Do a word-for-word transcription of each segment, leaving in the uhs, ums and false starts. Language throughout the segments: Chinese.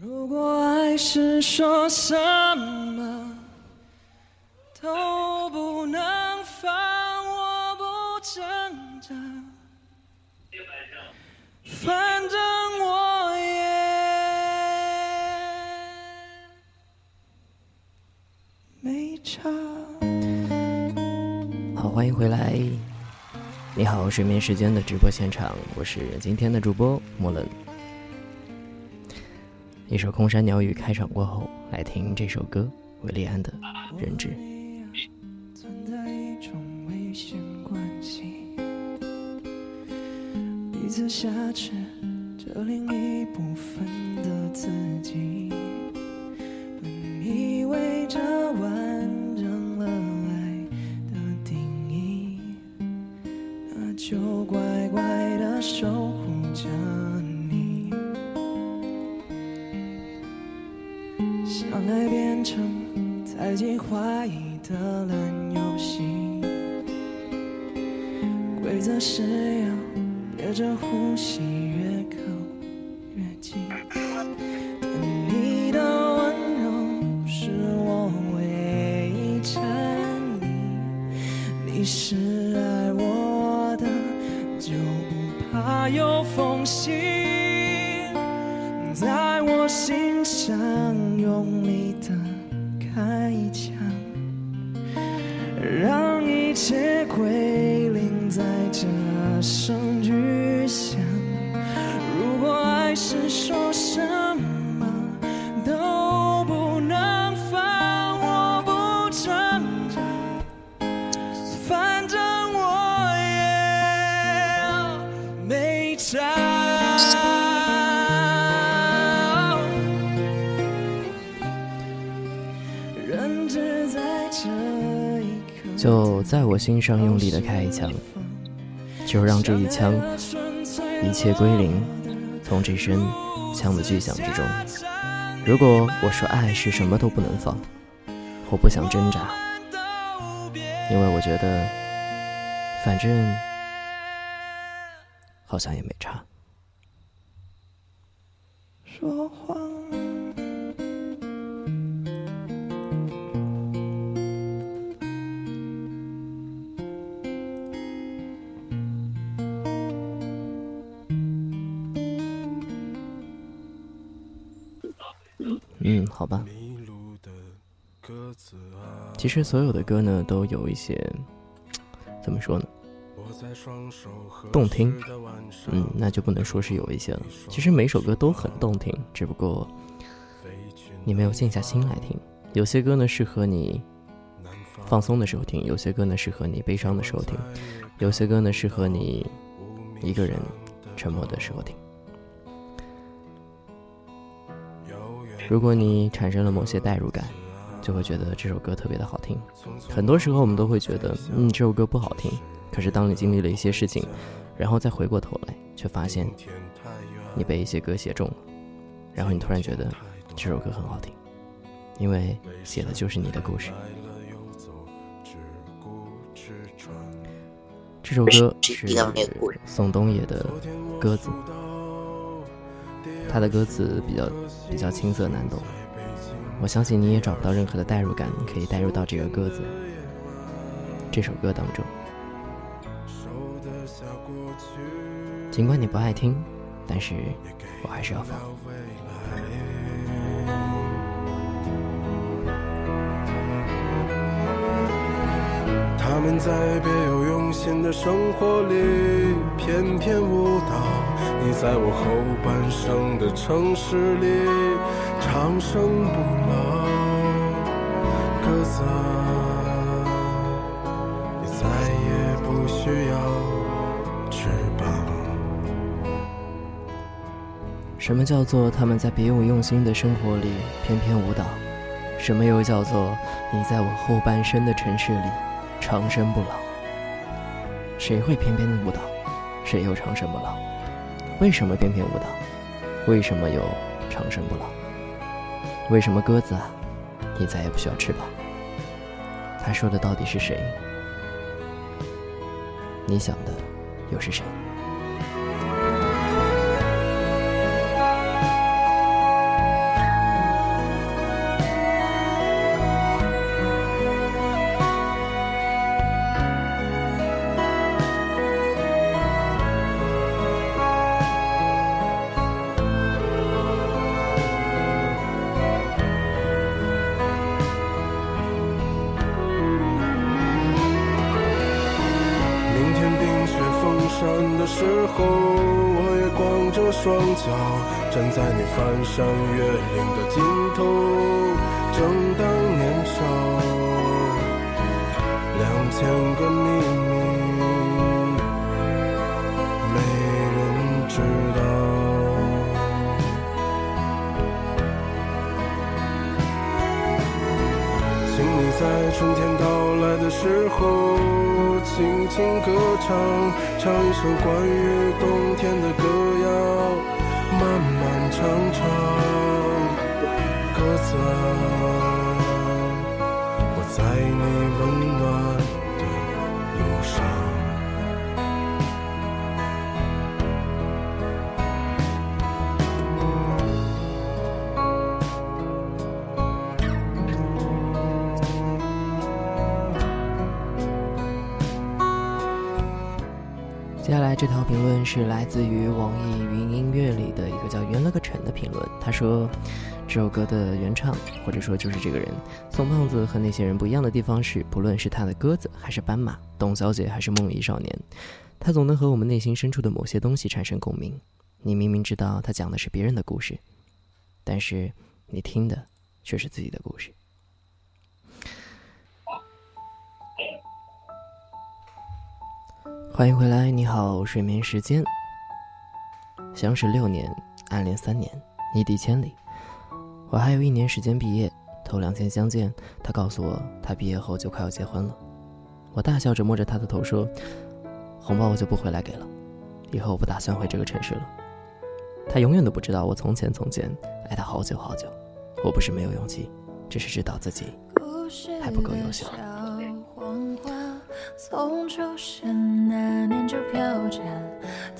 如果爱是说什么都不能放，我不挣扎，反正我也没差。好，欢迎回来。你好，睡眠时间的直播现场，我是今天的主播莫伦。一首空山鸟语开场过后，来听这首歌，韦礼安的《人质》。存在一种危险关系，彼此挟持着另一部分的自己，本以为这完整了爱的定义，那就乖乖的守护着你，相爱变成猜忌怀疑的烂游戏，规则是要憋着呼吸，越靠越近。但你的温柔是我唯一沉溺，你是爱我的，就不怕有缝隙，在我心上用力的开一枪。让一切归零，在这声巨响。如果爱是说什么都不能放，我不挣扎，反正我也没差。就在我心上用力的开一枪，就让这一枪一切归零，从这声枪的巨响之中。如果我说爱是什么都不能放，我不想挣扎，因为我觉得反正好像也没差。说谎嗯，好吧。其实所有的歌呢，都有一些怎么说呢？动听。嗯，那就不能说是有一些了。其实每首歌都很动听，只不过你没有静下心来听。有些歌呢适合你放松的时候听，有些歌呢适合你悲伤的时候听，有些歌呢适合你一个人沉默的时候听。如果你产生了某些代入感，就会觉得这首歌特别的好听。很多时候我们都会觉得嗯，这首歌不好听，可是当你经历了一些事情，然后再回过头来，却发现你被一些歌写中了，然后你突然觉得这首歌很好听，因为写的就是你的故事。这首歌是宋冬野的《鸽子》，他的歌词比较比较青涩难懂，我相信你也找不到任何的代入感，可以代入到这个鸽子这首歌当中。尽管你不爱听，但是我还是要放。他们在别有用心的生活里翩翩舞蹈，你在我后半生的城市里长生不老，鸽子啊，你再也不需要翅膀。什么叫做他们在别有用心的生活里翩翩舞蹈？什么又叫做你在我后半生的城市里长生不老？谁会翩翩舞蹈？谁又长生不老？为什么翩翩舞蹈？为什么又长生不老？为什么鸽子啊，你再也不需要翅膀？他说的到底是谁？你想的又是谁？双脚，站在你翻山越岭的尽头，正当年少，两千个秘密没人知道。请你在春天到来的时候轻轻歌唱，唱一首关于冬天的歌谣，漫漫长长，鸽子啊，我在你温暖的路上。接下来这条评论是来自于网易云音乐里的一个叫圆了个晨的评论，他说这首歌的原唱或者说就是这个人宋胖子和那些人不一样的地方是，不论是他的鸽子还是斑马，董小姐还是梦遗少年，他总能和我们内心深处的某些东西产生共鸣。你明明知道他讲的是别人的故事，但是你听的却是自己的故事。欢迎回来，你好，睡眠时间。相识六年，暗恋三年，异地千里。我还有一年时间毕业，头两天相见，他告诉我他毕业后就快要结婚了。我大笑着摸着他的头说：“红包我就不回来给了，以后我不打算回这个城市了。”他永远都不知道我从前从前爱他好久好久。我不是没有勇气，只是知道自己还不够优秀。从出生那年就飘着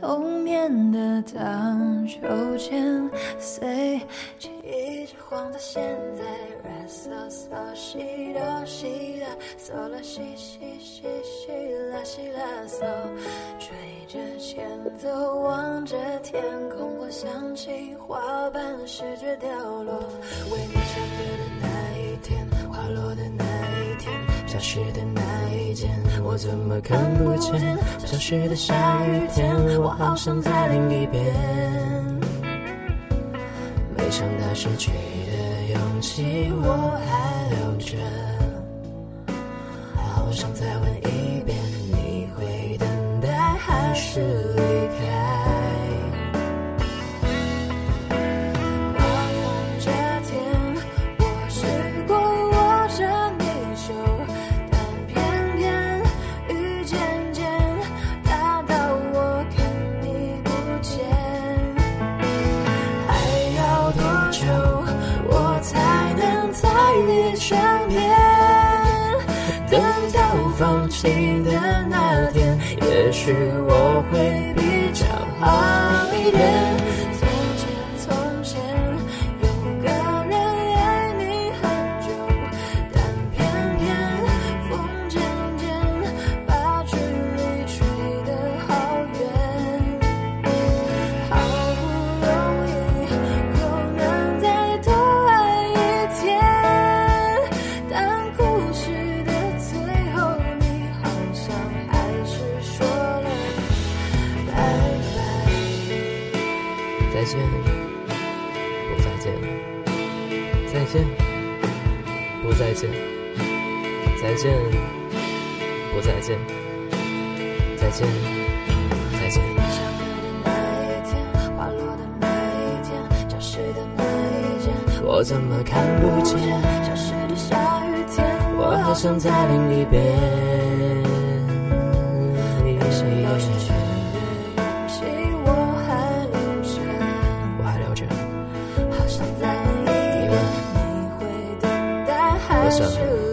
冬眠的荡秋千，随记忆晃到现在，软嗦嗦西哆西啦，嗦啦西西西西啦西啦嗦，追着前走，望着天空，我想起花瓣试着掉落，为你相约的那一天，花落的那一天，消失的那一间，我怎么看不见？消失的下雨天，我好想再淋一遍。没想到失去的勇气我还留着，好想再问一遍，你会等待还是离开？放弃的那天，也许我会比较好一点。从前从前有个人爱你很久，但偏偏风渐渐把距离吹得好远，好不容易又能再多爱一天，但故事再见，不再见，再见，不再见，再见，不再见，再见，再见。下课的那一天，花落的那一天，教室的那一间，我怎么看不见？教室的下雨天，我好想再淋一遍。也许有些许。Awesome.